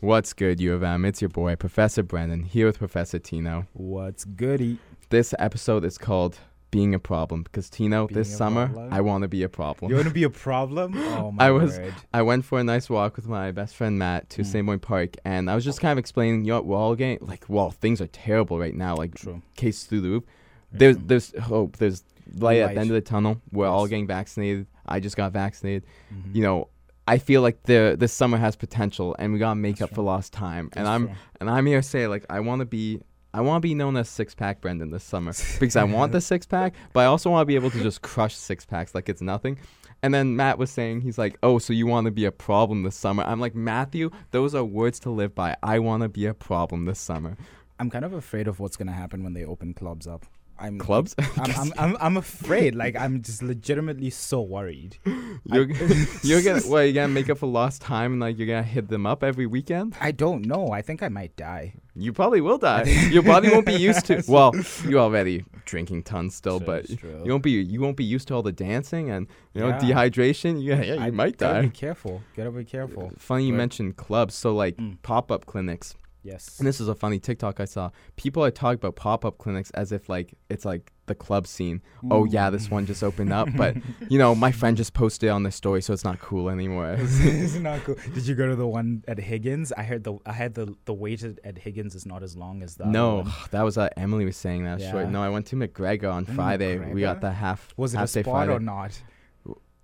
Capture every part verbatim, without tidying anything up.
What's good, U of M? It's your boy, Professor Brandon, here with Professor Tino. What's goody? This episode is called Being a Problem, because, Tino, being this summer, problem? I want to be a problem. You want to be a problem? Oh, my I was, word. I went for a nice walk with my best friend, Matt, to mm. Saint Boyne Park, and I was just kind of explaining, you know, we're all getting, like, well, things are terrible right now, like, True. Case through the roof. Yeah. There's, there's hope. There's light, light at the end of the tunnel. We're yes. all getting vaccinated. I just got vaccinated. Mm-hmm. You know, I feel like the this summer has potential, and we gotta make That's up true. For lost time. That's and I'm true. and I'm here to say, like, I want to be I want to be known as Six Pack Brendan this summer because I want the six pack, but I also want to be able to just crush six packs like it's nothing. And then Matt was saying, he's like, oh, so you want to be a problem this summer? I'm like, Matthew, those are words to live by. I want to be a problem this summer. I'm kind of afraid of what's gonna happen when they open clubs up. I'm, Clubs? I'm, I'm, I'm, I'm afraid. Like, I'm just legitimately so worried. You're, I, you're gonna, well, you're gonna make up for lost time and, like, you're gonna hit them up every weekend? I don't know. I think I might die. You probably will die. Your body won't be used to. Well, you're already drinking tons still, so but you won't be you won't be used to all the dancing and, you know, yeah. dehydration. Yeah, yeah you I, might die. Gotta be careful. Gotta be careful. Funny but, you mentioned clubs. So, like, mm. pop-up clinics. Yes. And this is a funny TikTok I saw. People are talking about pop-up clinics as if, like, it's, like, the club scene. Ooh. Oh, yeah, this one just opened up. But, you know, my friend just posted it on their story, so it's not cool anymore. It's not cool. Did you go to the one at Higgins? I heard the I had the, the wait at Higgins is not as long as that. No, one. That was uh, Emily was saying that. Yeah. Short. No, I went to McGregor on Friday. McGregor? We got the half Was it half a spot Friday. Or not?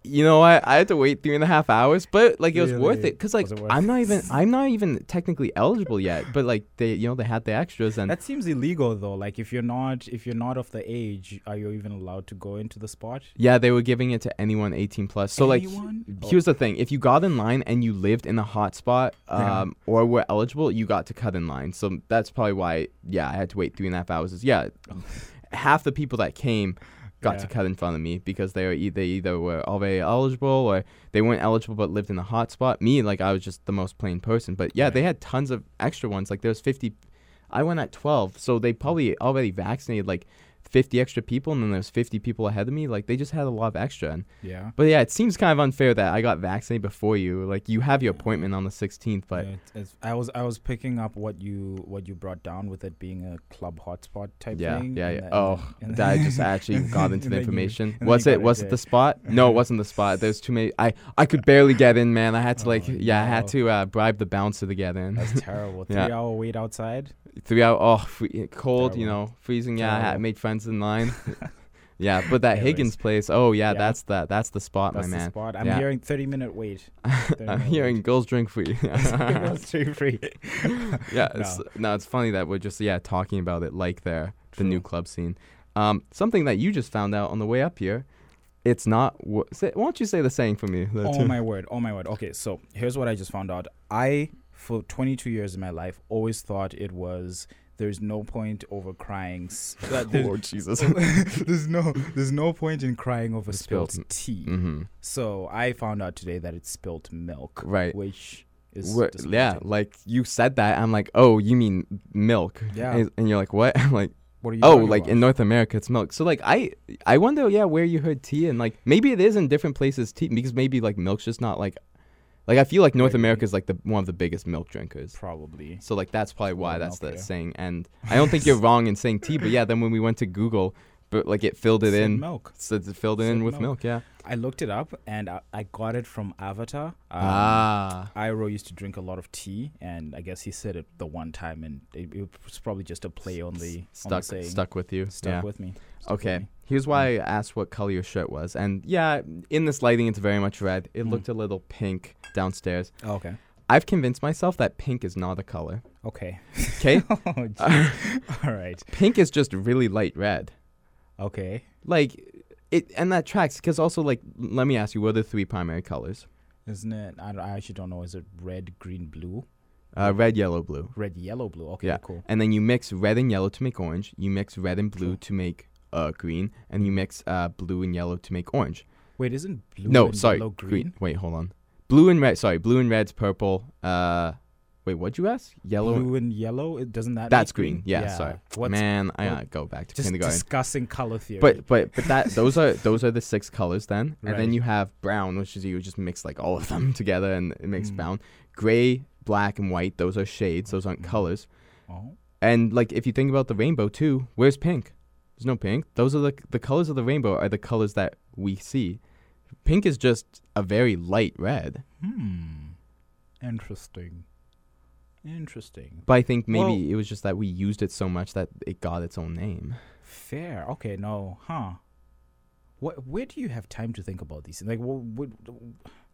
You know, I, I had to wait three and a half hours, but, like, it was really? worth it. Because, like, I'm not even I'm not even technically eligible yet. But, like, they, you know, they had the extras. And that seems illegal, though. Like, if you're not if you're not of the age, are you even allowed to go into the spot? Yeah, they were giving it to anyone eighteen plus. So, anyone? like, oh. here's the thing. If you got in line and you lived in a hot spot um, or were eligible, you got to cut in line. So that's probably why, yeah, I had to wait three and a half hours. Yeah, half the people that came... got yeah. to cut in front of me because they were e- they either were already eligible or they weren't eligible but lived in a hot spot. Me, like, I was just the most plain person. But, yeah, right. they had tons of extra ones. Like, there was fifty. I went at twelve, so they probably already vaccinated, like, fifty extra people, and then there was fifty people ahead of me. Like, they just had a lot of extra. And, yeah. But, yeah, it seems kind of unfair that I got vaccinated before you. Like, you have your appointment on the sixteenth, but... Yeah, it's, it's, I was I was picking up what you what you brought down with it being a club hotspot type yeah, thing. Yeah, yeah, yeah. Oh, that I just actually got into the information. You, was it was it the spot? No, it wasn't the spot. There's too many... I, I could barely get in, man. I had to, like... Oh, yeah, no. I had to uh, bribe the bouncer to get in. That's terrible. Three-hour yeah. wait outside? Three-hour... Oh, free, cold, terrible. You know, freezing. Yeah, terrible. I made friends in line. Yeah, but that Anyways. Higgins place, oh yeah, yeah. that's that that's the spot, that's my man. Spot. I'm yeah. hearing thirty minute wait. thirty I'm minute hearing wait. Girls drink free. Girls drink free. Yeah, no. It's, no, it's funny that we're just yeah talking about it like there, the True. New club scene. Um, something that you just found out on the way up here. It's not. Wo- say, why don't you say the saying for me? Oh my word! Oh my word! Okay, so here's what I just found out. I, for twenty-two years of my life, always thought it was. There's no point over crying. S- that there's, Lord Jesus. there's no there's no point in crying over it's spilled, spilled m- tea. Mm-hmm. So I found out today that it's spilled milk. Right. Which is disgusting. Yeah, like you said that. I'm like, oh, you mean milk. Yeah. And, and you're like, what? I'm like, what are you oh, like about? In North America, it's milk. So like I I wonder, yeah, where you heard tea and like maybe it is in different places tea because maybe like milk's just not like Like, I feel like North America is, like, the one of the biggest milk drinkers. Probably. So, like, that's probably why that's the saying. And I don't think you're wrong in saying tea, but, yeah, then when we went to Google, but like, it filled it Said in. milk. So it filled it Said in with milk. milk, yeah. I looked it up, and I, I got it from Avatar. Um, ah. Iroh used to drink a lot of tea, and I guess he said it the one time, and it, it was probably just a play on the, stuck, on the saying. Stuck with you. Stuck yeah. with me. Stuck okay. With me. Here's why I asked what color your shirt was. And, yeah, in this lighting, it's very much red. It mm. looked a little pink downstairs. Oh, okay. I've convinced myself that pink is not a color. Okay. Okay? oh, uh, All right. Pink is just really light red. Okay. Like, it, and that tracks, because also, like, let me ask you, what are the three primary colors? Isn't it, I, don't, I actually don't know, is it red, green, blue? Uh, red, yellow, blue. Red, yellow, blue, okay, yeah. cool. And then you mix red and yellow to make orange, you mix red and blue cool. to make uh, green, and you mix uh, blue and yellow to make orange. Wait, isn't blue no, and sorry, yellow green? green? Wait, hold on. Blue and red, sorry, blue and red's purple, uh... Wait, what'd you ask? Yellow? Blue and yellow? It doesn't that That's green. green. Yeah, yeah, sorry. What's Man, I gotta go back to just kindergarten. Just discussing color theory. But but but that those are those are the six colors then. Right. And then you have brown, which is you just mix like all of them together and it makes mm. brown. Gray, black and white, those are shades, those aren't colors. Oh. And, like, if you think about the rainbow, too, where's pink? There's no pink. Those are the, the colors of the rainbow are the colors that we see. Pink is just a very light red. Hmm. Interesting. Interesting. But I think maybe well, it was just that we used it so much that it got its own name. Fair. Okay, no. Huh. What, where do you have time to think about these? Like, what, what, what?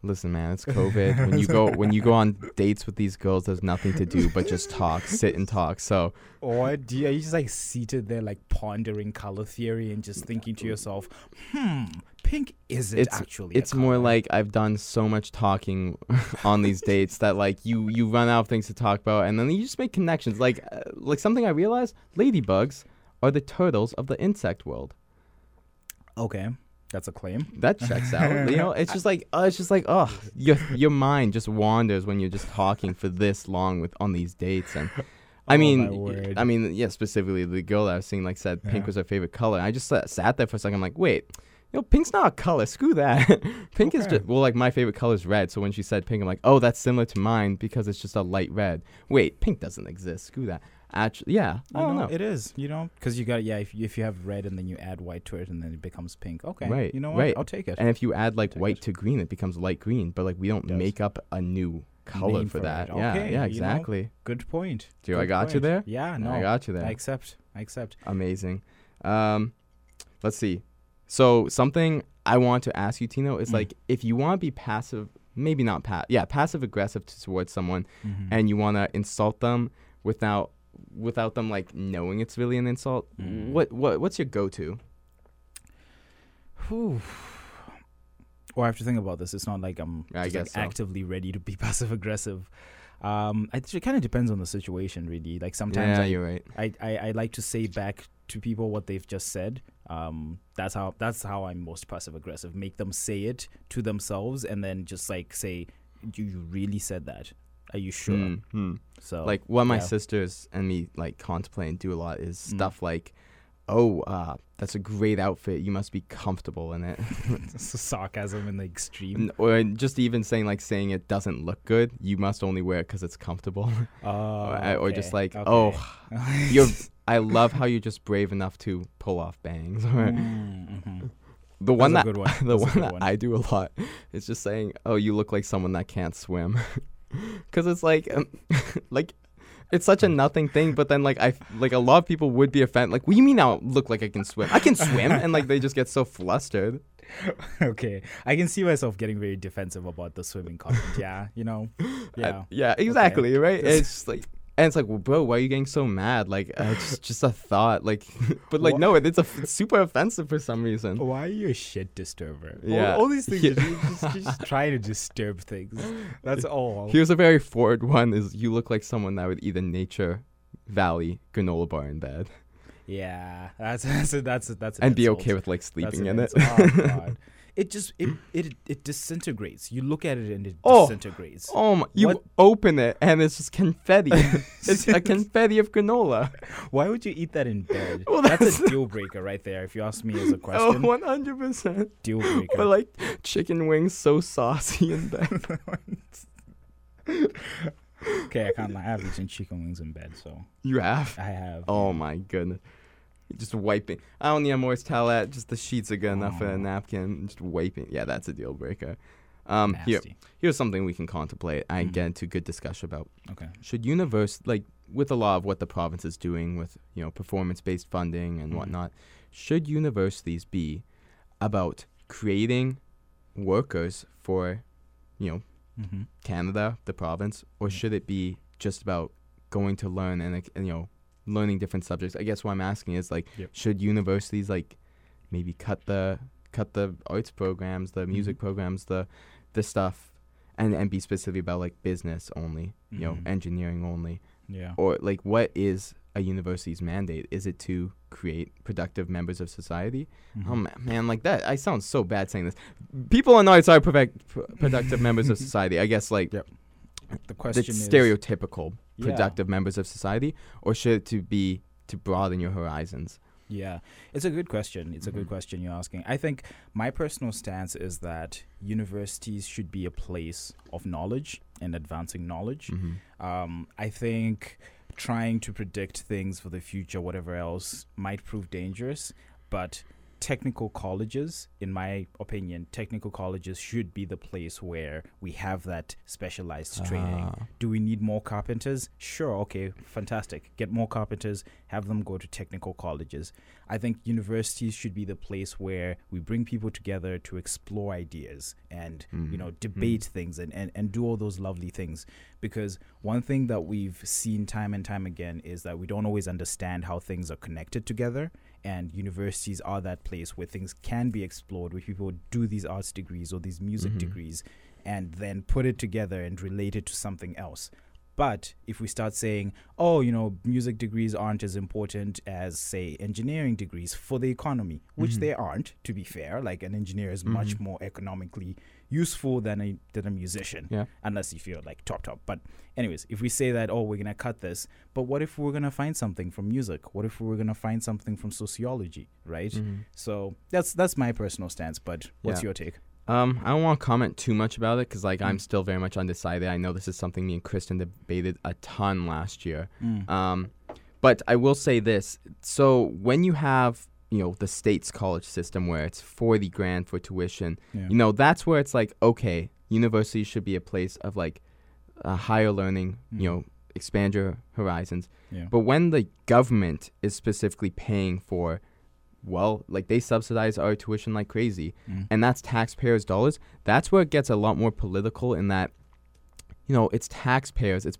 Listen, man, it's COVID. When you go when you go on dates with these girls, there's nothing to do but just talk, sit and talk. So, or do you, are you just like seated there, like pondering color theory and just thinking to yourself, "Hmm, pink isn't it's, actually." It's a color. More like I've done so much talking on these dates that like you you run out of things to talk about, and then you just make connections. Like uh, like something I realized: ladybugs are the turtles of the insect world. Okay. That's a claim. That checks out. You know, it's just like, uh, it's just like, oh, your your mind just wanders when you're just talking for this long with on these dates. And I oh, mean, I mean, yeah, specifically the girl that I was seeing, like, said pink yeah. was her favorite color. And I just uh, sat there for a second. I'm like, wait, you know, pink's not a color. Screw that. Pink okay. is just well, like my favorite color is red. So when she said pink, I'm like, oh, that's similar to mine because it's just a light red. Wait, pink doesn't exist. Screw that. Actually, yeah, I don't know. It is, you know, because you got yeah. If if you have red and then you add white to it and then it becomes pink, okay, right, you know what? Right. I'll take it. And if you add like white it. to green, it becomes light green. But like we don't make up a new color Name for, for that. Okay, yeah, yeah, exactly. You know, good point. Do I got point. you there? Yeah, no, I got you there. I accept. I accept. Amazing. Um, let's see. So something I want to ask you, Tino, is mm. like if you want to be passive, maybe not passive, yeah, passive aggressive towards someone, mm-hmm. and you want to insult them without. without them like knowing it's really an insult, mm. what what what's your go-to? Ooh. Well, I have to think about this. It's not like I'm I just, guess like, so. actively ready to be passive-aggressive. Um, it, it kind of depends on the situation, really. Like sometimes yeah, I, you're right. I, I, I like to say back to people what they've just said. Um, that's how that's how I'm most passive-aggressive. Make them say it to themselves and then just like say, "Do you really said that? Are you sure?" Mm-hmm. So, like, what my yeah. sisters and me like contemplate and do a lot is mm. stuff like, "Oh, uh, that's a great outfit. You must be comfortable in it." Sarcasm in the extreme, N- or just even saying like saying it doesn't look good. You must only wear it because it's comfortable. Oh, or, okay. or just like, okay. "Oh, you're." I love how you're just brave enough to pull off bangs. Or, mm-hmm. The one that's that one. the that's one that one. I do a lot is just saying, "Oh, you look like someone that can't swim." Because it's like, um, like, it's such a nothing thing. But then, like, I like a lot of people would be offended. Like, what do you mean I look like I can swim? I can swim, and like they just get so flustered. Okay, I can see myself getting very defensive about the swimming comment. Yeah, you know. Yeah. Uh, yeah. Exactly. Okay. Right. It's just like. And it's like, well, bro, why are you getting so mad? Like, uh, just, just a thought. Like, but like, what? no, it, it's a f- super offensive for some reason. Why are you a shit disturber? Yeah. All, all these things, yeah. you just, you just try to disturb things. That's all. Here's a very forward one: is you look like someone that would eat a Nature Valley granola bar in bed. Yeah, that's that's a, that's a, that's. An and insult. Be okay with like sleeping that's in it. Oh, God. It just it, it it disintegrates. You look at it and it oh, disintegrates. Oh my! You what? Open it and it's just confetti. It's a confetti of granola. Why would you eat that in bed? Well, that's, that's a deal breaker right there. If you ask me as a question. Oh, one hundred percent deal breaker. But like chicken wings, so saucy in bed. Okay, I can't lie. I have eaten chicken wings in bed, so you have. I have. Oh my goodness. Just wiping. I don't need a moist towelette. Just the sheets are good oh. enough for a napkin. Just wiping. Yeah, that's a deal breaker. Um, here, here's something we can contemplate and mm-hmm. get into good discussion about. Okay. Should university, like with a lot of what the province is doing with you know performance-based funding and mm-hmm. whatnot, should universities be about creating workers for you know mm-hmm. Canada, the province, or mm-hmm. should it be just about going to learn and, and you know. learning different subjects? I guess what I'm asking is like, yep. should universities like maybe cut the cut the arts programs, the music mm-hmm. programs, the the stuff, and and be specific about like business only, mm-hmm. you know, engineering only, yeah, or like what is a university's mandate? Is it to create productive members of society? Mm-hmm. Oh man, man, like that. I sound so bad saying this. People in arts are perfect, pr- productive members of society. I guess like. Yep. The question is stereotypical productive yeah. members of society, or should it to be to broaden your horizons? Yeah, it's a good question. It's mm-hmm. a good question you're asking. I think my personal stance is that universities should be a place of knowledge and advancing knowledge. Mm-hmm. Um, I think trying to predict things for the future, whatever else, might prove dangerous, but technical colleges, in my opinion, technical colleges should be the place where we have that specialized ah. training. Do we need more carpenters? Sure, okay, fantastic. Get more carpenters, have them go to technical colleges. I think universities should be the place where we bring people together to explore ideas and, mm. you know, debate mm. things and, and, and do all those lovely things. Because one thing that we've seen time and time again is that we don't always understand how things are connected together. And universities are that place where things can be explored, where people do these arts degrees or these music mm-hmm. degrees and then put it together and relate it to something else. But if we start saying, oh, you know, music degrees aren't as important as, say, engineering degrees for the economy, which mm-hmm. they aren't, to be fair. Like, an engineer is mm-hmm. much more economically useful than a than a musician, yeah. unless you feel like top, top. But anyways, if we say that, oh, we're going to cut this, but what if we're going to find something from music? What if we're going to find something from sociology, right? Mm-hmm. So that's that's my personal stance, but what's yeah. your take? Um, I don't want to comment too much about it because, like, mm. I'm still very much undecided. I know this is something me and Kristen debated a ton last year. Mm. Um, but I will say this. So when you have, you know, the state's college system where it's forty grand for tuition, yeah. you know, that's where it's like, okay, universities should be a place of, like, uh, higher learning, mm. you know, expand your horizons. Yeah. But when the government is specifically paying for, well, like, they subsidize our tuition like crazy, mm. and that's taxpayers' dollars. That's where it gets a lot more political in that, you know, it's taxpayers, it's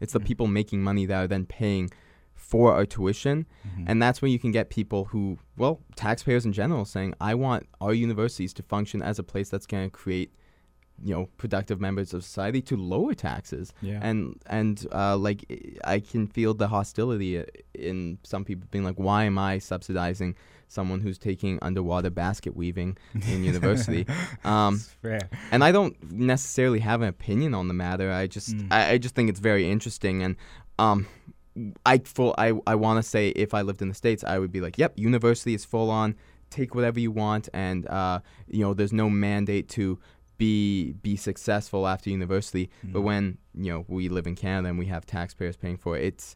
it's the mm. people making money that are then paying for our tuition, mm-hmm. and that's where you can get people who, well, taxpayers in general saying, I want our universities to function as a place that's going to create, you know, productive members of society to lower taxes. Yeah. And, and uh, like, I can feel the hostility in some people being like, why am I subsidizing someone who's taking underwater basket weaving in university? Um, That's fair. And I don't necessarily have an opinion on the matter. I just, mm. I, I just think it's very interesting. And um, I full, I, I want to say if I lived in the States, I would be like, yep, university is full on, take whatever you want. And, uh, you know, there's no mandate to be be successful after university, mm. but when, you know, we live in Canada and we have taxpayers paying for it, it's,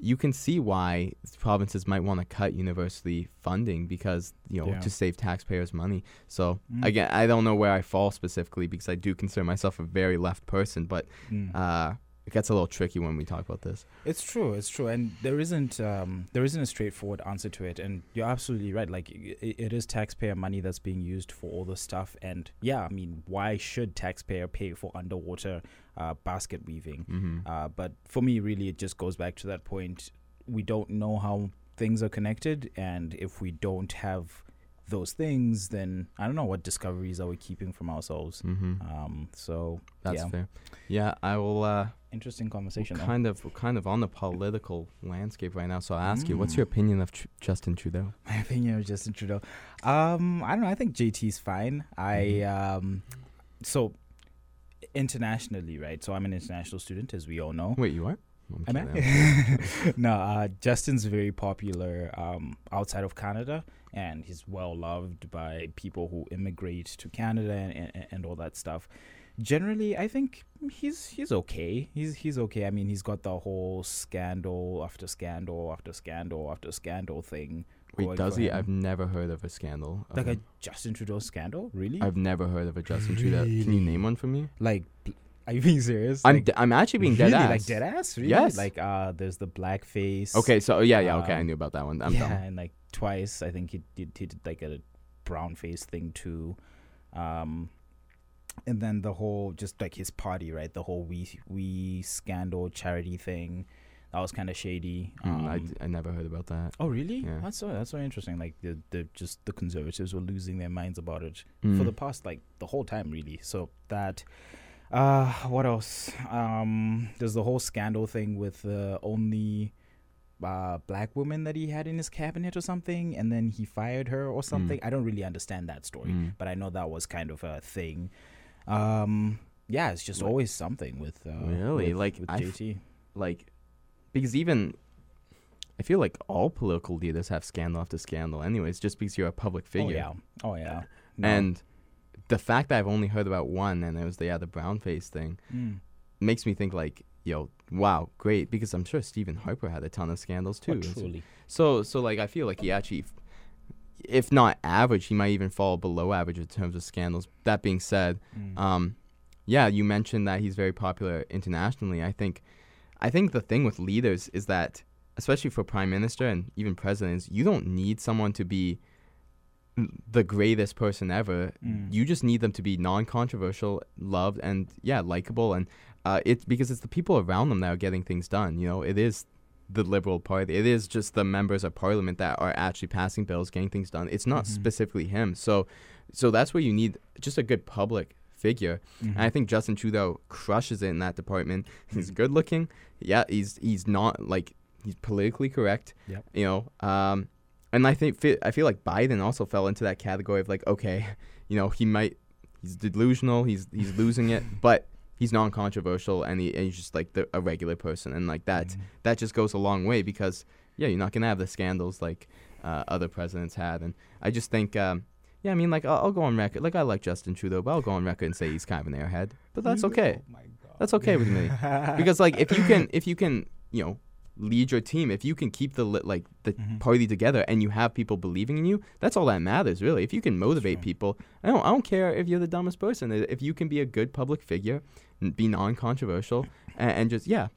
you can see why provinces might want to cut university funding because, you know, yeah. to save taxpayers money. So mm. again, I don't know where I fall specifically because I do consider myself a very left person, but mm. uh, it gets a little tricky when we talk about this. It's true, it's true, and there isn't um, there isn't a straightforward answer to it, and you're absolutely right. Like, it, it is taxpayer money that's being used for all this stuff, and yeah, I mean, why should taxpayer pay for underwater uh, basket weaving? Mm-hmm. Uh, but for me, really, it just goes back to that point. We don't know how things are connected, and if we don't have those things, then I don't know what discoveries are we keeping from ourselves. Mm-hmm. Um, so that's yeah. fair. Yeah, I will. Uh, Interesting conversation. We're kind of, we're kind of on the political landscape right now. So I ask mm. you, what's your opinion of Tr- Justin Trudeau? My opinion of Justin Trudeau. Um, I don't know. I think J T's fine. I mm-hmm. um, so internationally, right? So I'm an international student, as we all know. Wait, you are? Am I? No, uh, Justin's very popular um, outside of Canada, and he's well loved by people who immigrate to Canada and, and, and all that stuff. Generally, I think he's he's okay. He's he's okay. I mean, he's got the whole scandal after scandal after scandal after scandal thing. Wait, does he? I've never heard of a scandal. Like a Justin Trudeau scandal? Really? I've never heard of a Justin really? Trudeau. Can you name one for me? Like, are you being serious? I'm like, d- I'm actually being really? dead ass. Like dead ass? Really? Yes. Like uh, there's the blackface. Okay, so yeah, yeah, okay, um, I knew about that one. I'm yeah, done. And like twice, I think he did he did like a brown face thing too. Um. And then the whole, just like his party, right? The whole we we scandal charity thing, that was kind of shady. Um, mm, I, d- I never heard about that. Oh, really? Yeah. That's so that's so interesting. Like the the just the conservatives were losing their minds about it mm. for the past like the whole time, really. So that, uh, what else? Um, there's the whole scandal thing with the uh, only. Uh, black woman that he had in his cabinet or something, and then he fired her or something. Mm. I don't really understand that story, mm. but I know that was kind of a thing. Um, yeah, it's just like, always something with uh, really with, like with J T, f- like because even I feel like all political leaders have scandal after scandal anyways, just because you're a public figure. Oh, yeah. Oh, yeah. No. And the fact that I've only heard about one, and it was the, yeah, the brown face thing, mm. makes me think, like, yo, wow, great. Because I'm sure Stephen Harper had a ton of scandals, too. Oh, truly. So, so, like, I feel like he actually, if not average, he might even fall below average in terms of scandals. That being said, mm. um, yeah, you mentioned that he's very popular internationally. I think, I think the thing with leaders is that, especially for prime minister and even presidents, you don't need someone to be the greatest person ever. Mm. You just need them to be non-controversial, loved, and, yeah, likable. And uh, it's because it's the people around them that are getting things done. You know, it is the Liberal Party. It is just the members of parliament that are actually passing bills, getting things done. It's not mm-hmm. specifically him. So, so that's where you need just a good public figure. Mm-hmm. And I think Justin Trudeau crushes it in that department. Mm-hmm. He's good looking. Yeah, he's he's not like... He's politically correct, yep. you know, um, and I think fi- I feel like Biden also fell into that category of like, okay, you know, he might, he's delusional, he's he's losing it, but he's non-controversial, and, he, and he's just like the, a regular person, and like that, mm-hmm. that just goes a long way because yeah, you're not gonna have the scandals like uh, other presidents had, and I just think, um, yeah, I mean, like I'll, I'll go on record, like I like Justin Trudeau, but I'll go on record and say he's kind of an airhead, but that's okay, oh my God. That's okay with me, because like if you can, if you can, you know. lead your team. If you can keep the li- like the mm-hmm. party together and you have people believing in you, that's all that matters, really. If you can motivate people, I don't, I don't care if you're the dumbest person. If you can be a good public figure, be non-controversial, and, and just, yeah.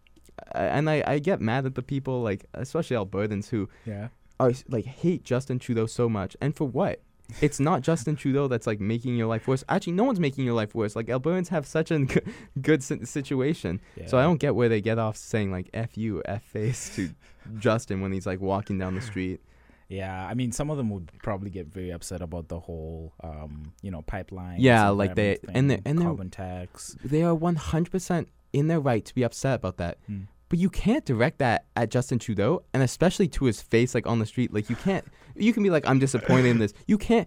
And I, I get mad at the people, like especially Albertans, who yeah. are like hate Justin Trudeau so much. And for what? It's not Justin Trudeau that's like making your life worse. Actually, no one's making your life worse. Like Albertans have such a g- good si- situation. Yeah. So I don't get where they get off saying like F you, F face to Justin when he's like walking down the street. Yeah, I mean, some of them would probably get very upset about the whole, um, you know, pipeline. Yeah, like they thing, and they and carbon tax. They are one hundred percent in their right to be upset about that. Mm. But you can't direct that at Justin Trudeau, and especially to his face, like on the street. Like you can't. You can be like, I'm disappointed in this. You can't.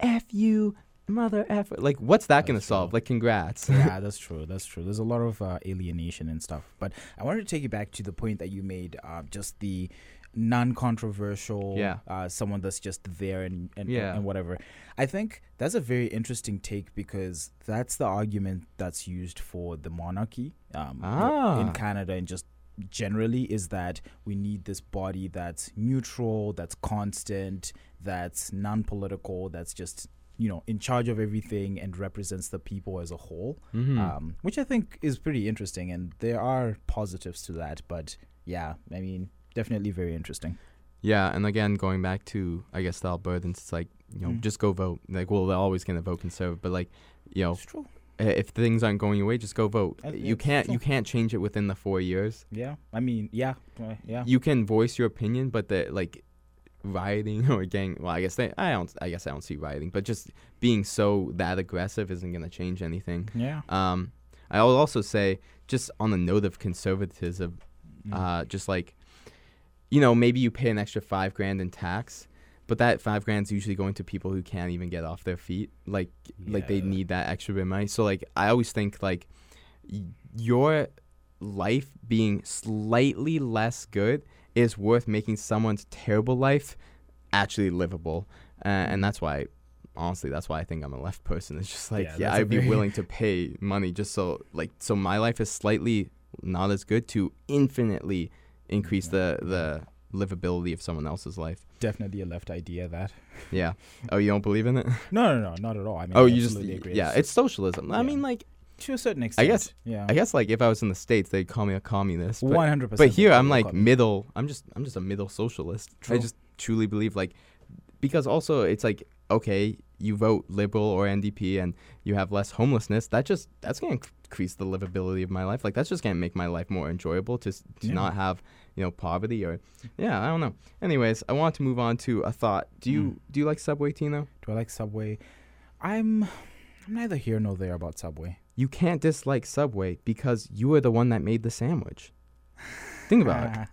F you, mother F. Like, what's that going to solve? Like, congrats. Yeah, that's true. That's true. There's a lot of uh, alienation and stuff. But I wanted to take you back to the point that you made. Uh, just the non-controversial. Yeah. Uh, someone that's just there and and, yeah. and whatever. I think that's a very interesting take because that's the argument that's used for the monarchy um, ah. in Canada and just. Generally is that we need this body that's neutral, that's constant, that's non-political, that's just, you know, in charge of everything and represents the people as a whole, mm-hmm. um, which I think is pretty interesting. And there are positives to that. But yeah, I mean, definitely very interesting. Yeah. And again, going back to, I guess, the Albertans, it's like, you know, mm. just go vote. Like, well, they're always going to vote conservative. But like, you know. It's true. If things aren't going your way, just go vote. Uh, you can't you can't change it within the four years. Yeah, I mean, yeah, uh, yeah. You can voice your opinion, but the like rioting or gang. Well, I guess they. I don't. I guess I don't see rioting, but just being so that aggressive isn't going to change anything. Yeah. Um, I will also say, just on the note of conservatism, mm. uh, just like, you know, maybe you pay an extra five grand in tax. But that five grand's usually going to people who can't even get off their feet. Like, yeah. like they need that extra bit of money. So, like, I always think, like, y- your life being slightly less good is worth making someone's terrible life actually livable. Uh, and that's why, honestly, that's why I think I'm a left person. It's just like, yeah, yeah I'd be willing to pay money just so, like, so my life is slightly not as good to infinitely increase yeah. the the... livability of someone else's life. Definitely a left idea, that. Yeah. Oh, you don't believe in it? no, no, no, not at all. I mean, oh, I you just agree. Yeah, it's socialism. Yeah. I mean, like to a certain extent. I guess. Yeah. I guess, like if I was in the States, they'd call me a communist. One hundred percent. But here, I'm like communist. middle. I'm just, I'm just a middle socialist. True. I just truly believe, like, because also it's like, okay, you vote Liberal or N D P, and you have less homelessness. That just, that's gonna increase the livability of my life. Like that's just gonna make my life more enjoyable to to yeah. not have. You know, poverty or, yeah, I don't know. Anyways, I want to move on to a thought. Do you mm. do you like Subway, Tino? Do I like Subway? I'm, I'm neither here nor there about Subway. You can't dislike Subway because you were the one that made the sandwich. Think about it.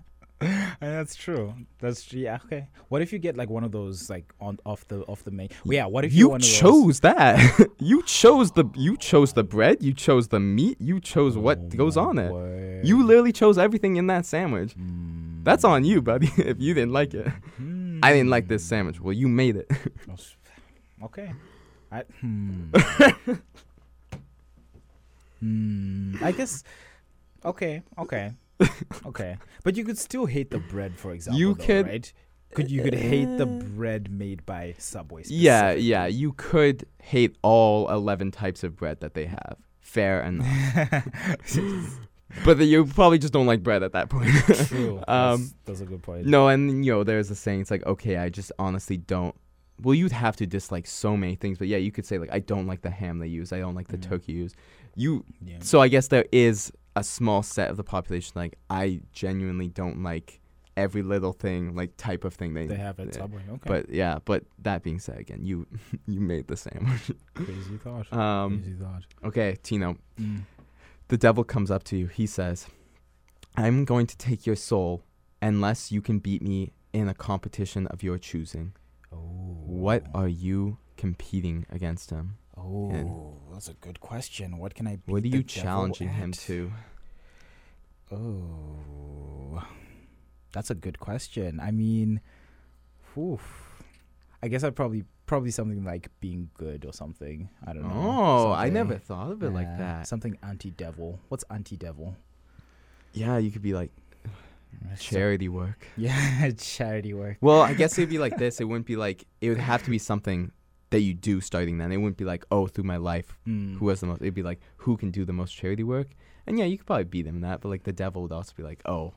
That's true. That's true. Yeah. Okay. What if you get like one of those like on off the off the menu? Well, yeah. What if you, you chose that? you chose the you chose the bread. You chose the meat. You chose oh what goes on it. You literally chose everything in that sandwich. Mm. That's on you, buddy, if you didn't like it. Mm. I didn't like this sandwich. Well, you made it. Okay. I, hmm. hmm. I guess. Okay. Okay. Okay. But you could still hate the bread, for example. You though, could. Right? Could you could hate the bread made by Subway? Yeah, yeah. You could hate all eleven types of bread that they have. Fair enough. But the, you probably just don't like bread at that point. True. um, that's, that's a good point. No, and you know, there's a saying. It's like, okay, I just honestly don't. Well, you'd have to dislike so many things, but yeah, you could say like, I don't like the ham they use. I don't like the mm. turkey used. You. Yeah. So I guess there is a small set of the population like I genuinely don't like every little thing, like type of thing they they have at Subway. Okay. But yeah, but that being said, again, you you made the sandwich. Crazy thought. Um, Crazy thought. Okay, Tino. Mm. The devil comes up to you. He says, "I'm going to take your soul unless you can beat me in a competition of your choosing." Oh. What are you competing against him? Oh, in? That's a good question. What can I beat? What are you challenging at? him to? Oh, that's a good question. I mean, oof. I guess I'd probably probably something like being good or something. I don't know. Oh, something. I never thought of it yeah, like that. Something anti-devil. What's anti-devil? Yeah, you could be like charity work. Yeah, charity work. Well, I guess it'd be like this. It wouldn't be like, it would have to be something that you do starting then. It wouldn't be like, oh, through my life, mm. who has the most? It'd be like, who can do the most charity work? And yeah, you could probably beat them in that, but like the devil would also be like, oh,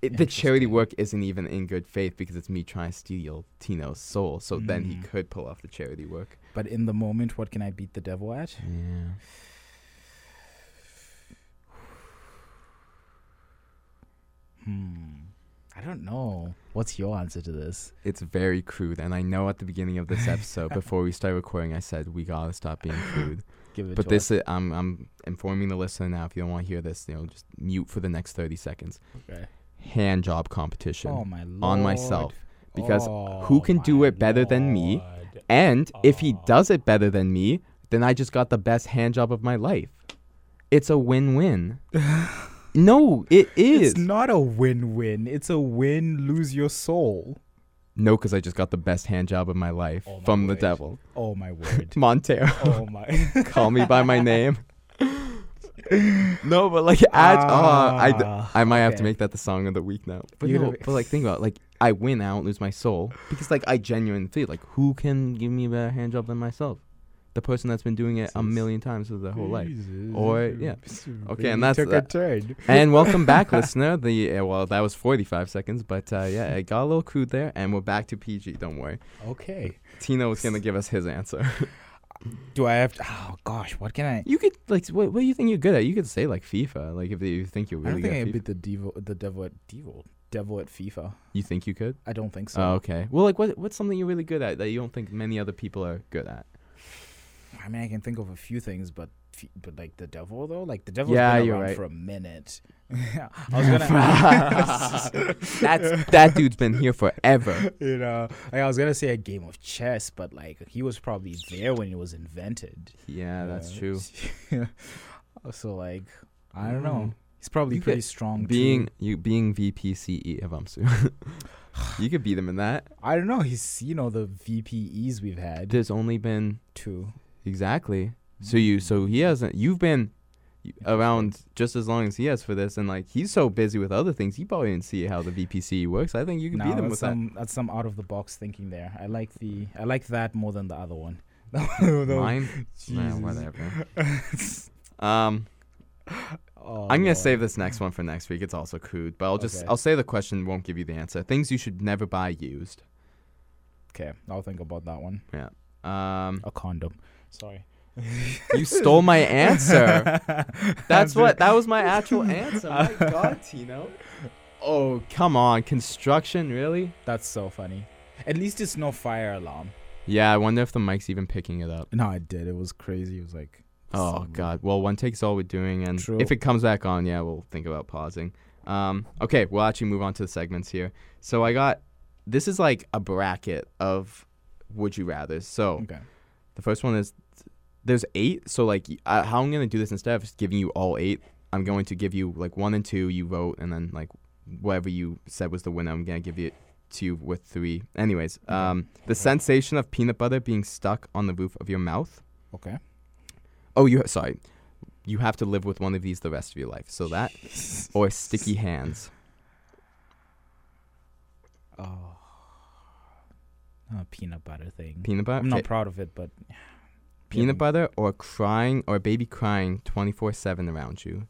it, the charity work isn't even in good faith because it's me trying to steal Tino's soul. So mm. then he could pull off the charity work. But in the moment, what can I beat the devil at? Yeah. I don't know. What's your answer to this? It's very crude, and I know at the beginning of this episode, before we started recording, I said we gotta stop being crude. Give it. But this, is, I'm, I'm informing the listener now. If you don't want to hear this, you know, just mute for the next thirty seconds. Okay. Hand job competition. Oh my Lord. On myself, because oh, who can do it better Lord. than me? And oh. if he does it better than me, then I just got the best hand job of my life. It's a win-win. No, it is. It's not a win-win. It's a win, lose your soul. No, because I just got the best hand job of my life oh my from word. the devil. Oh, my word. Montero. Oh, my. Call me by my name. No, but like, add, ah, oh, I, d- I might okay. have to make that the song of the week now. But, no, but like, think about it. Like, I win, I don't lose my soul. Because like, I genuinely feel like, who can give me a better hand job than myself? The person that's been doing it a million times for their whole life. Or, yeah. Okay, and that's took that. a turn. And welcome back, listener. The uh, Well, that was forty-five seconds, but uh, yeah, it got a little crude there, and we're back to P G, don't worry. Okay. Tino was going to give us his answer. Do I have to? Oh, gosh, what can I? You could, like, what, what do you think you're good at? You could say, like, FIFA, like, if you think you're really good at I don't think I beat the devil, the devil at devil. Devil at FIFA. You think you could? I don't think so. Oh, okay. Well, like, what what's something you're really good at that you don't think many other people are good at? I mean, I can think of a few things, but but like the devil though, like the devil's yeah, been around right. for a minute. I was gonna that's that dude's been here forever. You know, like I was gonna say a game of chess, but like he was probably there when it was invented. Yeah, you that's know? true. Yeah. So like, I don't mm. know. He's probably you pretty strong. Being too. you being V P C E of U M S U. You could beat him in that. I don't know. He's you know the V P Es we've had. There's only been two. Exactly. So you, so he hasn't. You've been around just as long as he has for this, and like he's so busy with other things, he probably didn't see how the V P C works. I think you can no, beat them with some, that. That's some out of the box thinking there. I like the, I like that more than the other one. Mine, nah, whatever. um, oh, I'm gonna Lord. save this next one for next week. It's also crude, but I'll just, okay. I'll say the question won't give you the answer. Things you should never buy used. Okay, I'll think about that one. Yeah. Um, a condom. Sorry. You stole my answer. That's what. That was my actual answer. My God, Tino. Oh, come on. Construction, really? That's so funny. At least it's no fire alarm. Yeah, I wonder if the mic's even picking it up. No, it did. It was crazy. It was like. Oh, God. Well, one take's all we're doing. And True. if it comes back on, yeah, we'll think about pausing. Um, okay, we'll actually move on to the segments here. So I got. This is like a bracket of would you rather. So okay. the first one is there's eight. So like uh, how I'm going to do this instead of just giving you all eight, I'm going to give you like one and two you vote and then like whatever you said was the winner. I'm going to give you two with three. Anyways, um, the sensation of peanut butter being stuck on the roof of your mouth. Okay. Oh, you sorry. You have to live with one of these the rest of your life. So that or sticky hands. Oh. Oh, peanut butter thing. Peanut butter? I'm not proud of it, but... Peanut butter or crying or baby crying twenty-four seven around you?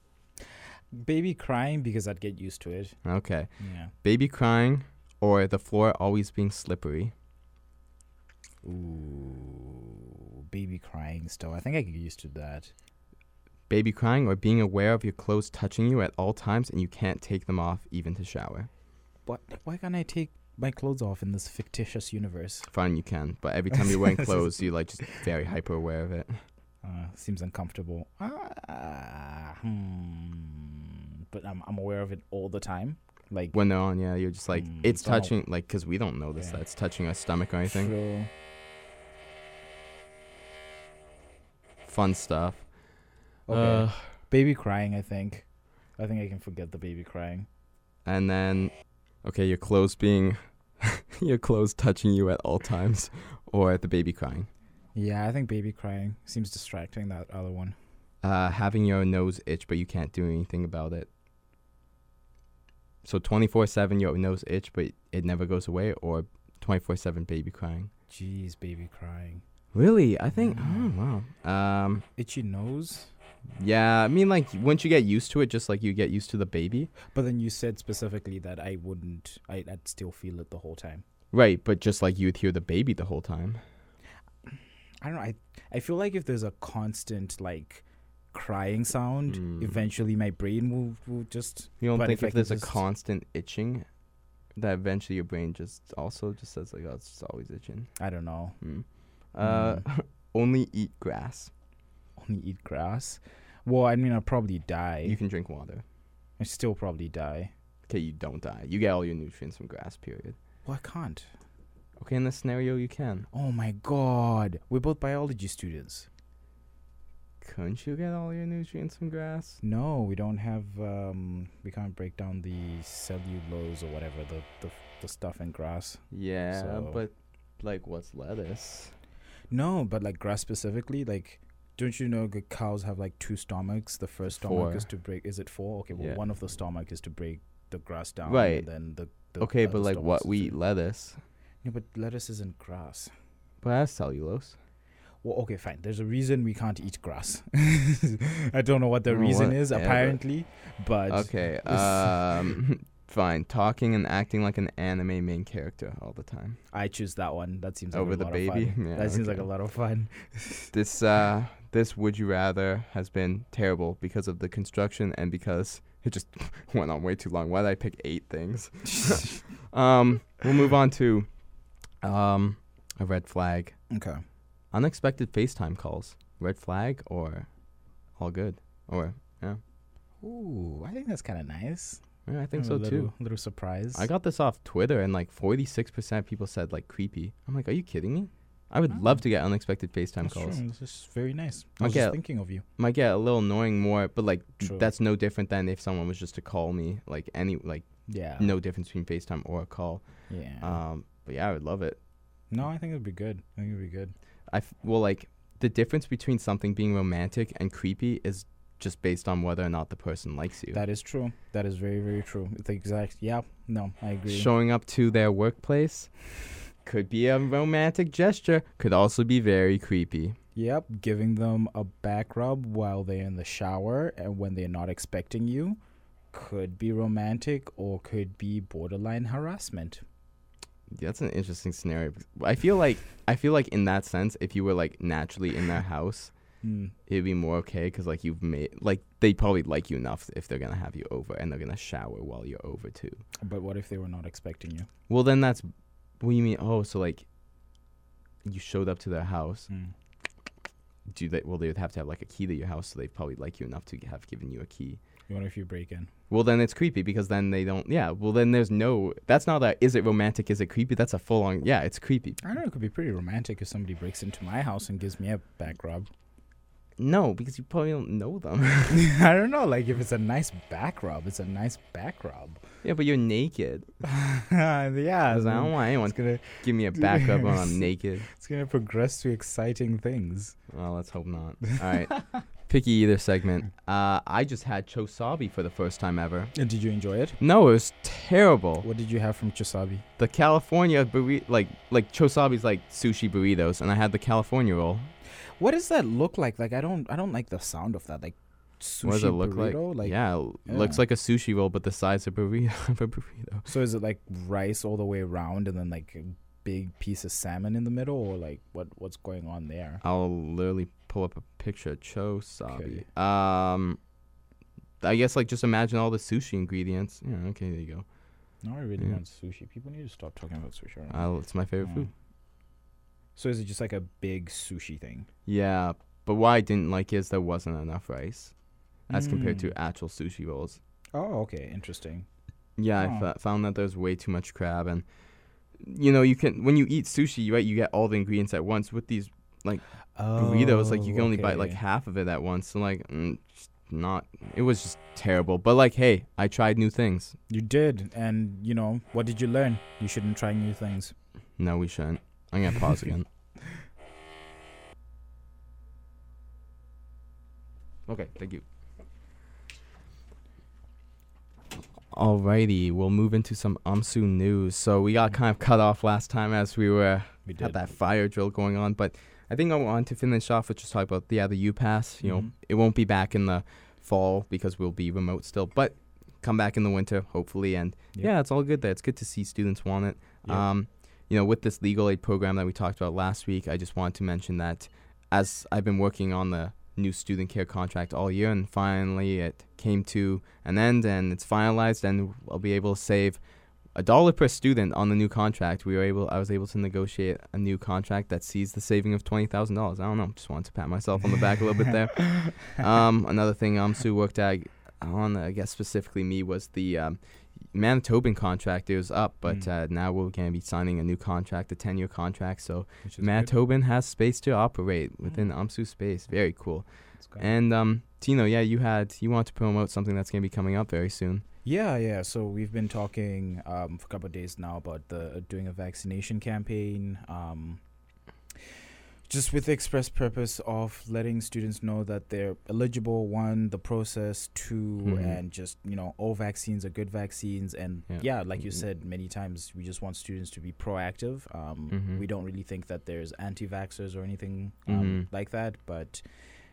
Baby crying because I'd get used to it. Okay. Yeah. Baby crying or the floor always being slippery? Ooh, baby crying still. I think I get used to that. Baby crying or being aware of your clothes touching you at all times and you can't take them off even to shower? What? Why can't I take... my clothes off in this fictitious universe? Fine, you can, but every time you're wearing clothes, you're like just very hyper aware of it. Uh, seems uncomfortable. Ah, hmm. But I'm I'm aware of it all the time. Like when they're on, yeah, you're just like mm, it's touching, all... like because we don't know this, yeah. That's touching our stomach or anything. True. Fun stuff. Okay. Uh, baby crying. I think, I think I can forget the baby crying. And then. Okay, your clothes being, your clothes touching you at all times, or the baby crying. Yeah, I think baby crying seems distracting, that other one. Uh, having your nose itch, but you can't do anything about it. So twenty-four seven, your nose itch, but it never goes away, or twenty-four seven baby crying. Jeez, baby crying. Really? I think, mm. oh, wow. Um, Itchy nose? Yeah, I mean, like, once you get used to it, just like you get used to the baby. But then you said specifically that I wouldn't, I, I'd still feel it the whole time. Right, but just like you'd hear the baby the whole time. I don't know, I, I feel like if there's a constant, like, crying sound, mm. eventually my brain will, will just... You don't think if, if there's a constant itching, that eventually your brain just also just says, like, oh, it's just always itching? I don't know. Mm. Uh, mm. Only eat grass. Only eat grass? Well, I mean, I'll probably die. You can drink water. I still probably die. Okay, you don't die. You get all your nutrients from grass, period. Well, I can't. Okay, in this scenario, you can. Oh, my God. We're both biology students. Couldn't you get all your nutrients from grass? No, we don't have... Um, we can't break down the cellulose or whatever, the, the, the stuff in grass. Yeah, so. But, like, what's lettuce? No, but, like, grass specifically, like... Don't you know the cows have like two stomachs? The first four. stomach is to break. Is it four? Okay, well, yeah. One of the stomach is to break the grass down. Right. And then the, the okay, but like what we eat lettuce. Yeah, but lettuce isn't grass. But that's cellulose. Well, okay, fine. There's a reason we can't eat grass. I don't know what the oh, reason what? is yeah, apparently, but, but okay. Um, fine. Talking and acting like an anime main character all the time. I choose that one. That seems like over a the lot baby. Of fun. Yeah, that okay. seems like a lot of fun. This. Uh, This Would You Rather has been terrible because of the construction and because it just went on way too long. Why did I pick eight things? um, we'll move on to um, a red flag. Okay. Unexpected FaceTime calls. Red flag or all good? Or, yeah. Ooh, I think that's kind of nice. Yeah, I think so, little, too. A little surprise. I got this off Twitter, and like forty-six percent of people said, like, creepy. I'm like, are you kidding me? I would oh. love to get unexpected FaceTime that's calls. True. This is very nice. I was just thinking of you. Might get a little annoying more, but like true. That's no different than if someone was just to call me. Like any like yeah. No difference between FaceTime or a call. Yeah. Um. But yeah, I would love it. No, I think it'd be good. I think it'd be good. I f- well like the difference between something being romantic and creepy is just based on whether or not the person likes you. That is true. That is very very true. It's the exact. Yeah. No, I agree. Showing up to their workplace. Could be a romantic gesture. Could also be very creepy. Yep, giving them a back rub while they're in the shower and when they're not expecting you could be romantic or could be borderline harassment. That's an interesting scenario. I feel like I feel like in that sense, if you were like naturally in their house, mm. it'd be more okay because like you've made like they probably like you enough if they're gonna have you over and they're gonna shower while you're over too. But what if they were not expecting you? Well, then that's. What do you mean? Oh, so like, you showed up to their house. Mm. Do they? Well, they would have to have like a key to your house, so they probably like you enough to have given you a key. You wonder if you break in. Well, then it's creepy because then they don't. Yeah. Well, then there's no. That's not a. Is it romantic? Is it creepy? That's a full on. Yeah, it's creepy. I don't know. It could be pretty romantic if somebody breaks into my house and gives me a back rub. No, because you probably don't know them. I don't know. Like if it's a nice back rub, it's a nice back rub. Yeah, but you're naked. Yeah. Cause I don't want anyone to give me a backup when I'm naked. It's going to progress to exciting things. Well, let's hope not. All right. Picky either segment. Uh, I just had Chosabi for the first time ever. And did you enjoy it? No, it was terrible. What did you have from Chosabi? The California burrito. Like, like Chosabi's like sushi burritos. And I had the California roll. What does that look like? Like, I don't I don't like the sound of that. Like, sushi what does it look burrito? Like? Like yeah, it yeah. looks like a sushi roll, but the size of, burrito, of a burrito. So is it like rice all the way around and then like a big piece of salmon in the middle? Or like what, what's going on there? I'll literally pull up a picture of Chosabi. Okay. Um, I guess like just imagine all the sushi ingredients. Yeah, okay, there you go. No, I really yeah. want sushi. People need to stop talking about sushi. Right? Uh, it's my favorite yeah. food. So is it just like a big sushi thing? Yeah, but why I didn't like it is there wasn't enough rice. As compared to actual sushi rolls. Oh, okay. Interesting. Yeah, oh. I f- found that there's way too much crab. And, you know, you can when you eat sushi, right, you get all the ingredients at once. With these, like, oh, burritos, like, you can okay. only bite, like, half of it at once. And, like, mm, not, it was just terrible. But, like, hey, I tried new things. You did. And, you know, what did you learn? You shouldn't try new things. No, we shouldn't. I'm going to pause again. Okay, thank you. Alrighty, we'll move into some U M S U news. So we got kind of cut off last time as we were we had that fire drill going on, but I think I want to finish off with just talking about yeah, the U Pass. You mm-hmm. know, it won't be back in the fall because we'll be remote still, but come back in the winter hopefully. And yep. yeah, it's all good there. It's good to see students want it. Yep. Um, you know, with this legal aid program that we talked about last week, I just wanted to mention that as I've been working on the new student care contract all year, and finally it came to an end and it's finalized, and I'll be able to save a dollar per student on the new contract. We were able I was able to negotiate a new contract that sees the saving of twenty thousand dollars. I don't know, just wanted to pat myself on the back a little bit there. Um, another thing U M S U worked at on, I guess specifically me, was the um, Manitoban contract. It was up, but mm. uh, now we're going to be signing a new contract, a ten-year contract. So Manitoban good. has space to operate within mm. U M S U space. Very cool. And um, Tino, yeah, you had you want to promote something that's going to be coming up very soon. Yeah, yeah. So we've been talking um, for a couple of days now about the doing a vaccination campaign. Um, Just with the express purpose of letting students know that they're eligible, one, the process, two, mm-hmm. and just, you know, all vaccines are good vaccines. And, yeah, yeah like you said many times, we just want students to be proactive. Um, mm-hmm. We don't really think that there's anti-vaxxers or anything um, mm-hmm. like that. But,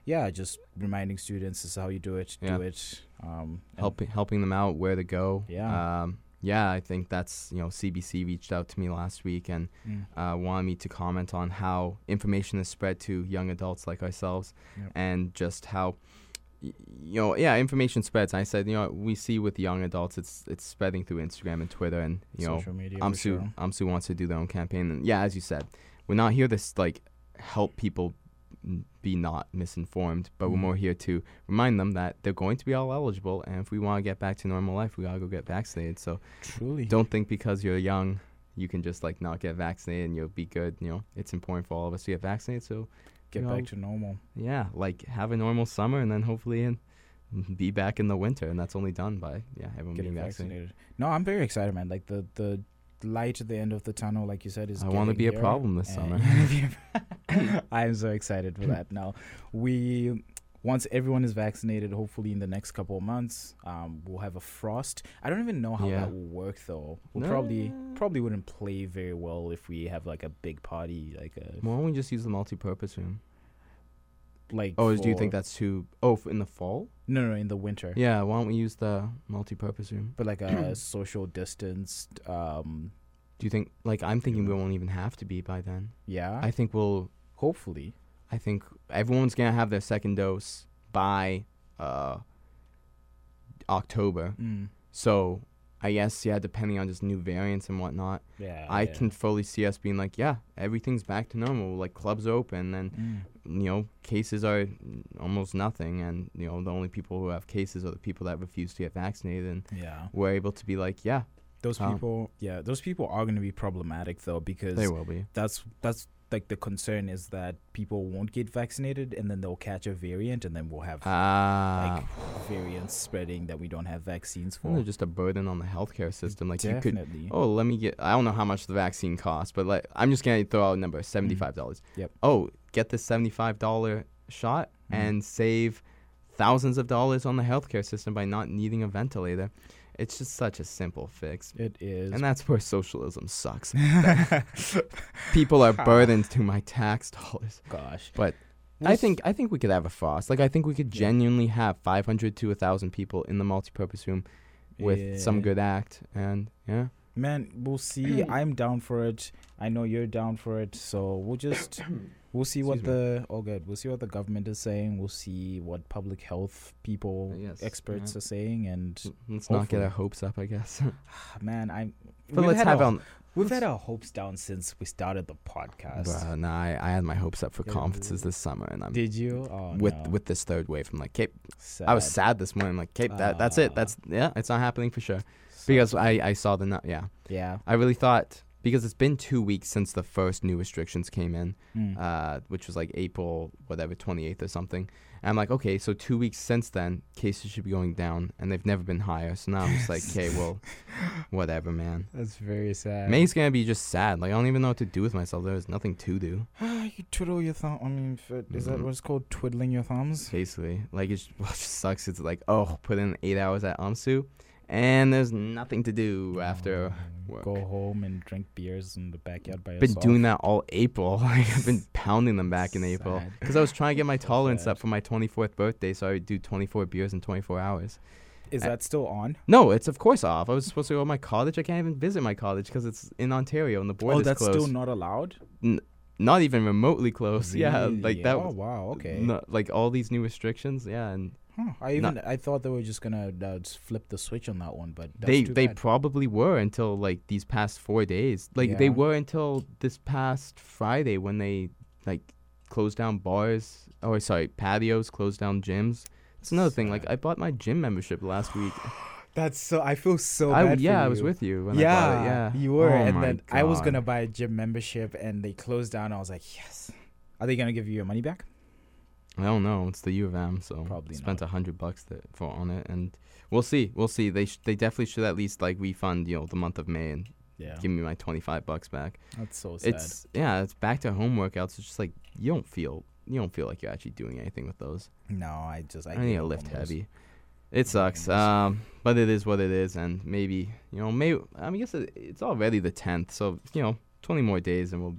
yeah, just reminding students this is how you do it, yeah. do it. Um, helping helping them out, where to go. Yeah. Um, Yeah, I think that's, you know, C B C reached out to me last week and mm. uh, wanted me to comment on how information is spread to young adults like ourselves yep. and just how, y- you know, yeah, information spreads. And I said, you know, we see with young adults, it's it's spreading through Instagram and Twitter and, you Social know, media U M S U, sure. U M S U wants to do their own campaign. And yeah, as you said, we're not here to, like, help people be not misinformed, but mm. we're more here to remind them that they're going to be all eligible, and if we want to get back to normal life, we gotta go get vaccinated. So truly don't think because you're young you can just like not get vaccinated and you'll be good. You know, it's important for all of us to get vaccinated, so get you know, back to normal. Yeah, like have a normal summer and then hopefully in be back in the winter, and that's only done by yeah everyone Getting being vaccinated. vaccinated No, I'm very excited, man. Like the the light at the end of the tunnel, like you said, is I want to be here. a problem this and summer. I'm so excited for that. Now, we once everyone is vaccinated, hopefully in the next couple of months, um, we'll have a frost. I don't even know how yeah. that will work, though. We we'll no. probably probably wouldn't play very well if we have like a big party. Like, a why don't we just use the multi-purpose room? Like, oh, do you think that's too? Oh, f- in the fall? No, no, in the winter. Yeah, why don't we use the multi-purpose room? But like a social distanced. Um, do you think? Like, I'm thinking we won't even have to be by then. Yeah. I think we'll. Hopefully. I think everyone's gonna have their second dose by uh, October. Mm. So I guess yeah, depending on just new variants and whatnot. Yeah. I yeah. can fully see us being like, yeah, everything's back to normal. Like clubs open and. Mm. You know, cases are almost nothing, and you know the only people who have cases are the people that refuse to get vaccinated. And yeah. we're able to be like, yeah, those um, people, yeah, those people are going to be problematic though, because they will be. That's that's. like the concern is that people won't get vaccinated and then they'll catch a variant and then we'll have ah. like variants spreading that we don't have vaccines for. And they're just a burden on the healthcare system. Like Definitely. you could, oh, let me get, I don't know how much the vaccine costs, but like I'm just going to throw out a number, seventy-five dollars. Mm-hmm. Yep. Oh, get this seventy-five dollars shot mm-hmm. and save thousands of dollars on the healthcare system by not needing a ventilator. It's just such a simple fix. It is. And that's where socialism sucks. People are burdened to my tax dollars. Gosh. But we'll I think I think we could have a frost. Like, I think we could yeah. genuinely have five hundred to one thousand people in the multipurpose room with yeah. some good act. And, yeah. Man, we'll see. I'm down for it. I know you're down for it. So we'll just... We'll see Excuse what the me. oh good. We'll see what the government is saying. We'll see what public health people, yes, experts yeah. are saying, and let's hopefully. not get our hopes up. I guess. Man, I'm. But let's have our, on. We've had our hopes down since we started the podcast. Bruh, nah, I, I had my hopes up for yeah, conferences this summer, and I'm. Did you? Oh, with no. with this third wave, I'm like, Cape. Sad. I was sad this morning. I'm like, Cape. That uh, that's it. That's yeah. It's not happening for sure. Sad. Because I I saw the yeah yeah. I really thought. Because it's been two weeks since the first new restrictions came in, mm. uh, which was like April, whatever, twenty-eighth or something. And I'm like, okay, so two weeks since then, cases should be going down, and they've never been higher. So now I'm just like, okay, well, whatever, man. That's very sad. May's going to be just sad. Like, I don't even know what to do with myself. There's nothing to do. You twiddle your thumb. I mean, is mm. that what it's called, twiddling your thumbs? Basically. Like, it just, well, it just sucks. It's like, oh, put in eight hours at U M S U. And there's nothing to do after oh, work. Go home and drink beers in the backyard by yourself. Been doing that all April. Like, I've been pounding them back in Sad. April. Because I was trying to get my so tolerance sad. up for my twenty-fourth birthday, so I would do twenty-four beers in twenty-four hours. Is I, that still on? No, it's of course off. I was supposed to go to my college. I can't even visit my college because it's in Ontario and the border's closed. Oh, that's closed. Still not allowed? N- not even remotely close. Really? Yeah. like that. Oh, wow. Okay. No, like all these new restrictions. Yeah, and... Huh. I even Not, I thought they were just gonna uh, flip the switch on that one, but that's they too they bad. probably were until like these past four days. Like yeah. they were until this past Friday when they like closed down bars. Oh, sorry, patios, closed down gyms. That's another Sad. thing. Like I bought my gym membership last week. That's so. I feel so I, bad. Yeah, for you. I was with you. When yeah, I bought it. yeah, you were. Oh and then God. I was gonna buy a gym membership, and they closed down. I was like, yes. Are they gonna give you your money back? I don't know. It's the U of M, so probably spent a hundred bucks that for on it, and we'll see. We'll see. They sh- they definitely should at least like refund you know the month of May and yeah. give me my twenty five bucks back. That's so sad. It's yeah. It's back to home workouts. It's just like you don't feel you don't feel like you're actually doing anything with those. No, I just I, I need to lift heavy. It sucks. Um, but it is what it is, and maybe you know maybe I mean, I guess it, it's already the tenth, so you know twenty more days, and we'll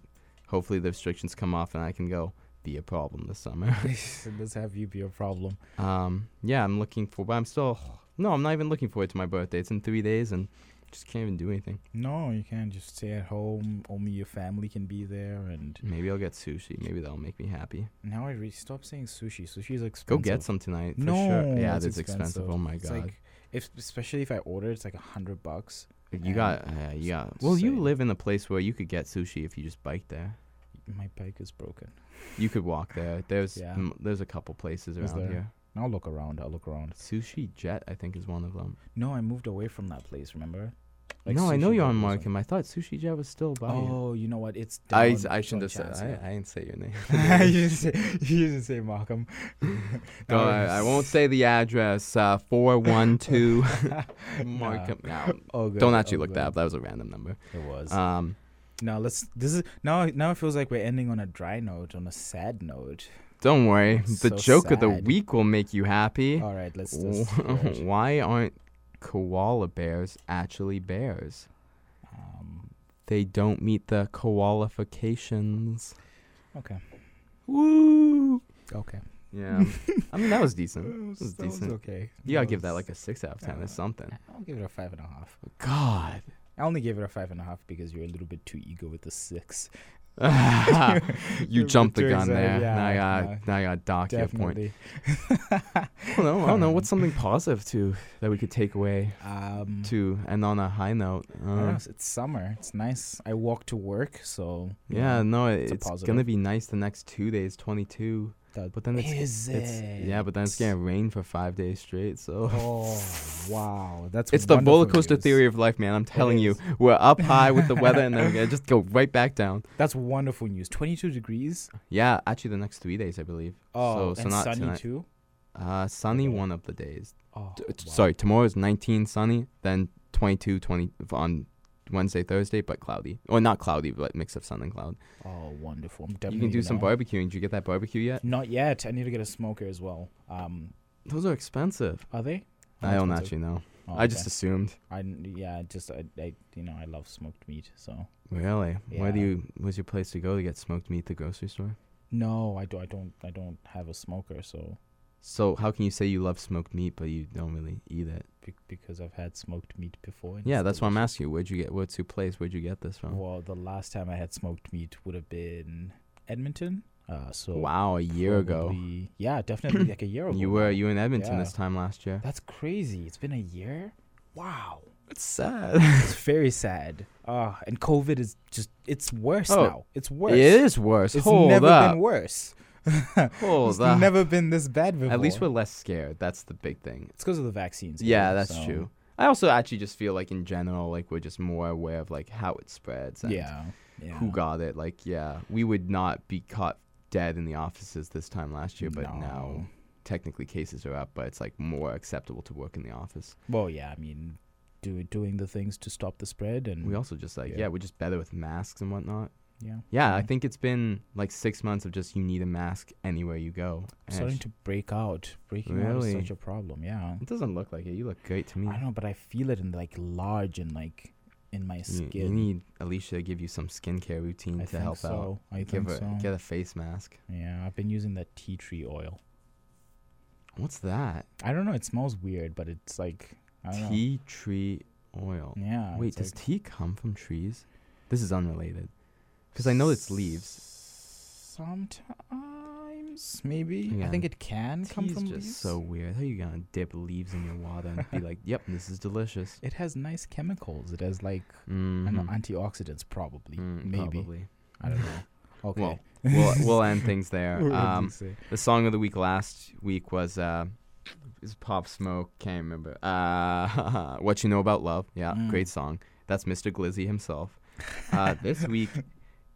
hopefully the restrictions come off, and I can go. Be a problem this summer. Let's have you be a problem. Um, yeah, I'm looking for, but I'm still, no, I'm not even looking forward to my birthday. It's in three days and just can't even do anything. No, you can't just stay at home. Only your family can be there. And maybe I'll get sushi. Maybe that'll make me happy. Now I really stop saying sushi. Sushi's expensive. Go get some tonight. For no, sure. Yeah, it's expensive. expensive. Oh my it's God. Like if, especially if I order, it's like a hundred bucks. You got, uh, you got, well, you live in a place where you could get sushi if you just bike there. My bike is broken. You could walk there. There's yeah. m- there's a couple places around here. I'll look around. I'll look around. Sushi Jet, I think, is one of them. No, I moved away from that place, remember? Like no, I know you're on Markham. I thought Sushi Jet was still by you. Oh, you know what? It's down. I, I shouldn't have said that. I, I didn't say your name. you, didn't say, you didn't say Markham. no, no I, I won't say the address. Uh, four one two Markham. Nah. No, oh, good, don't actually oh, look good. that up. That was a random number. It was. Um. Now let's. This is now. Now it feels like we're ending on a dry note, on a sad note. Don't worry, it's the so joke sad. of the week will make you happy. All right, let's. let's Why aren't koala bears actually bears? Um, they don't meet the qualifications. Okay. Woo. Okay. Yeah. I mean that was decent. It was, it was that decent. Was okay. You gotta that give that like a six out of ten uh, or something. I'll give it a five and a half. God. I only gave it a five and a half because you're a little bit too ego with the six. you jumped the gun there. Yeah, now, I got, yeah. now I got docked your point. I don't know. I don't know. What's something positive to that we could take away um, to end on a high note? Uh, I don't know, it's summer. It's nice. I walk to work, so yeah. No, it's, it's going to be nice the next two days. Twenty-two. That but then it's, is it? It's, yeah, but then it's gonna rain for five days straight. So. Oh wow, that's it's the roller coaster news. Theory of life, man. I'm telling you, we're up high with the weather, and then we just go right back down. That's wonderful news. Twenty-two degrees. Yeah, actually, the next three days, I believe. Oh, so, so and not sunny tonight. Too. Uh, sunny one of the days. Oh, T- wow. Sorry, tomorrow's nineteen sunny, then twenty-two, twenty on Wednesday, Thursday, but cloudy. Or not cloudy, but mix of sun and cloud. Oh, wonderful. I'm definitely you can do some know. barbecuing. Did you get that barbecue yet? Not yet. I need to get a smoker as well. Um, Those are expensive. Are they? How I don't expensive? actually know. Oh, I okay. just assumed. I, yeah, just, I, I, you know, I love smoked meat, so. Really? Yeah. Where do you, where's your place to go to get smoked meat? The grocery store? No, I, do, I, don't, I don't have a smoker, so. So how can you say you love smoked meat but you don't really eat it? Be- because I've had smoked meat before. Yeah, that's why I'm asking you. Where'd you get? What's your place? Where'd you get this from? Well, the last time I had smoked meat would have been Edmonton. Uh, so wow, a year probably, ago. Yeah, definitely like a year ago. You were you were in Edmonton yeah. this time last year. That's crazy. It's been a year. Wow. It's sad. It's very sad. Uh, and COVID is just, it's worse oh, now. It's worse. It is worse. It's Hold never up. been worse. It's up. never been this bad before. At least we're less scared. That's the big thing. It's because of the vaccines. Yeah, that's so. true. I also actually just feel like in general, like we're just more aware of like how it spreads and yeah, yeah. who got it. Like, yeah, we would not be caught dead in the offices this time last year, but no. now technically cases are up, but it's like more acceptable to work in the office. Well, yeah, I mean, do doing the things to stop the spread, and we also just like yeah, yeah we're just better with masks and whatnot. Yeah, yeah. I think it's been like six months of just you need a mask anywhere you go. I'm starting to break out. Breaking really? out is such a problem, yeah. It doesn't look like it. You look great to me. I know, but I feel it in like large and like in my skin. You, you need Alicia to give you some skincare routine I to think help so. out. I give think her, so. Get a face mask. Yeah, I've been using that tea tree oil. What's that? I don't know. It smells weird, but it's like, I don't tea know. tree oil. Yeah. Wait, does like tea come from trees? This is unrelated. Because I know it's leaves. Sometimes, maybe. Yeah. I think it can Tea's come from leaves. It's just so weird. How are you going to dip leaves in your water and be like, yep, this is delicious? It has nice chemicals. It has, like, mm-hmm. I know, antioxidants, probably. Mm, maybe. Probably. I don't know. Okay. Well, we'll, we'll end things there. Um, the song of the week last week was uh, was Pop Smoke. Can't remember. Uh, What You Know About Love. Yeah, mm. great song. That's Mister Glizzy himself. Uh, this week...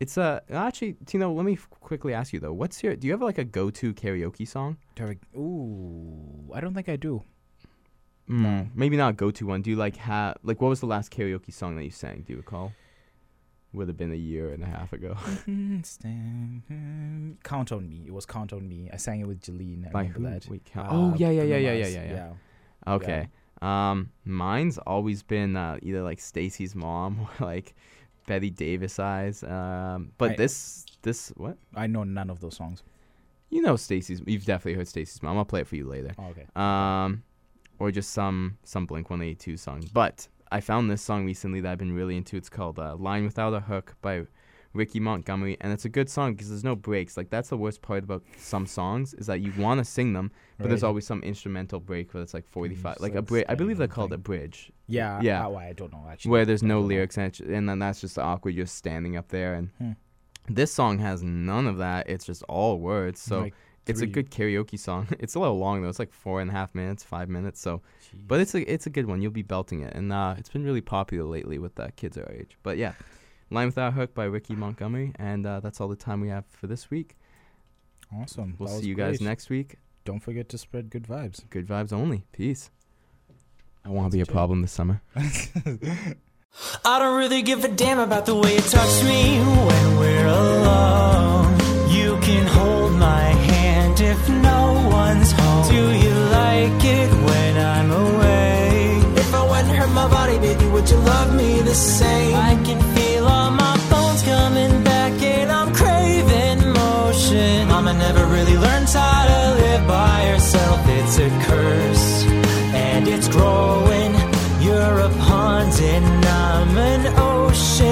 It's a uh, actually, Tino. Let me f- quickly ask you though. What's your? Do you have like a go-to karaoke song? Ooh, I don't think I do. Mm, no, maybe not a go-to one. Do you like have like what was the last karaoke song that you sang? Do you recall? Would have been a year and a half ago. Count on Me. It was Count on Me. I sang it with Jeline. I By who? That. Wait, count. Oh uh, yeah, yeah, yeah, yeah, yeah, yeah, yeah, yeah. Okay. Yeah. Um, mine's always been uh, either like Stacy's Mom or like. Betty Davis eyes, um, but I, this this what? I know none of those songs. You know Stacy's. You've definitely heard Stacy's Mom. I'll play it for you later. Oh, okay. Um, or just some some Blink one eighty-two song. But I found this song recently that I've been really into. It's called uh, "Line Without a Hook" by Ricky Montgomery, and it's a good song because there's no breaks. Like that's the worst part about some songs is that you want to sing them, but right. there's always some instrumental break where it's like forty-five, it's like, like a bridge. I believe they're called a bridge. Yeah, yeah. Oh, I don't know actually. Where there's no lyrics, and, ch- and then that's just awkward. You're standing up there, and hmm. this song has none of that. It's just all words. So like it's a good karaoke song. It's a little long though. It's like four and a half minutes, five minutes. So, Jeez. but it's a it's a good one. You'll be belting it, and uh, it's been really popular lately with uh, kids our age. But yeah. Line Without a Hook by Ricky Montgomery, and uh, that's all the time we have for this week. Awesome. We'll see you guys great. next week. Don't forget to spread good vibes. Good vibes only. Peace. I won't be a problem this summer. I don't really give a damn about the way you touch me when we're alone. You can hold my hand if no one's home. Do you like it when I'm away? If I wouldn't hurt my body, baby, would you love me the same? I can feel coming back and I'm craving motion. Mama never really learns how to live by herself. It's a curse and it's growing. You're a pond and I'm an ocean.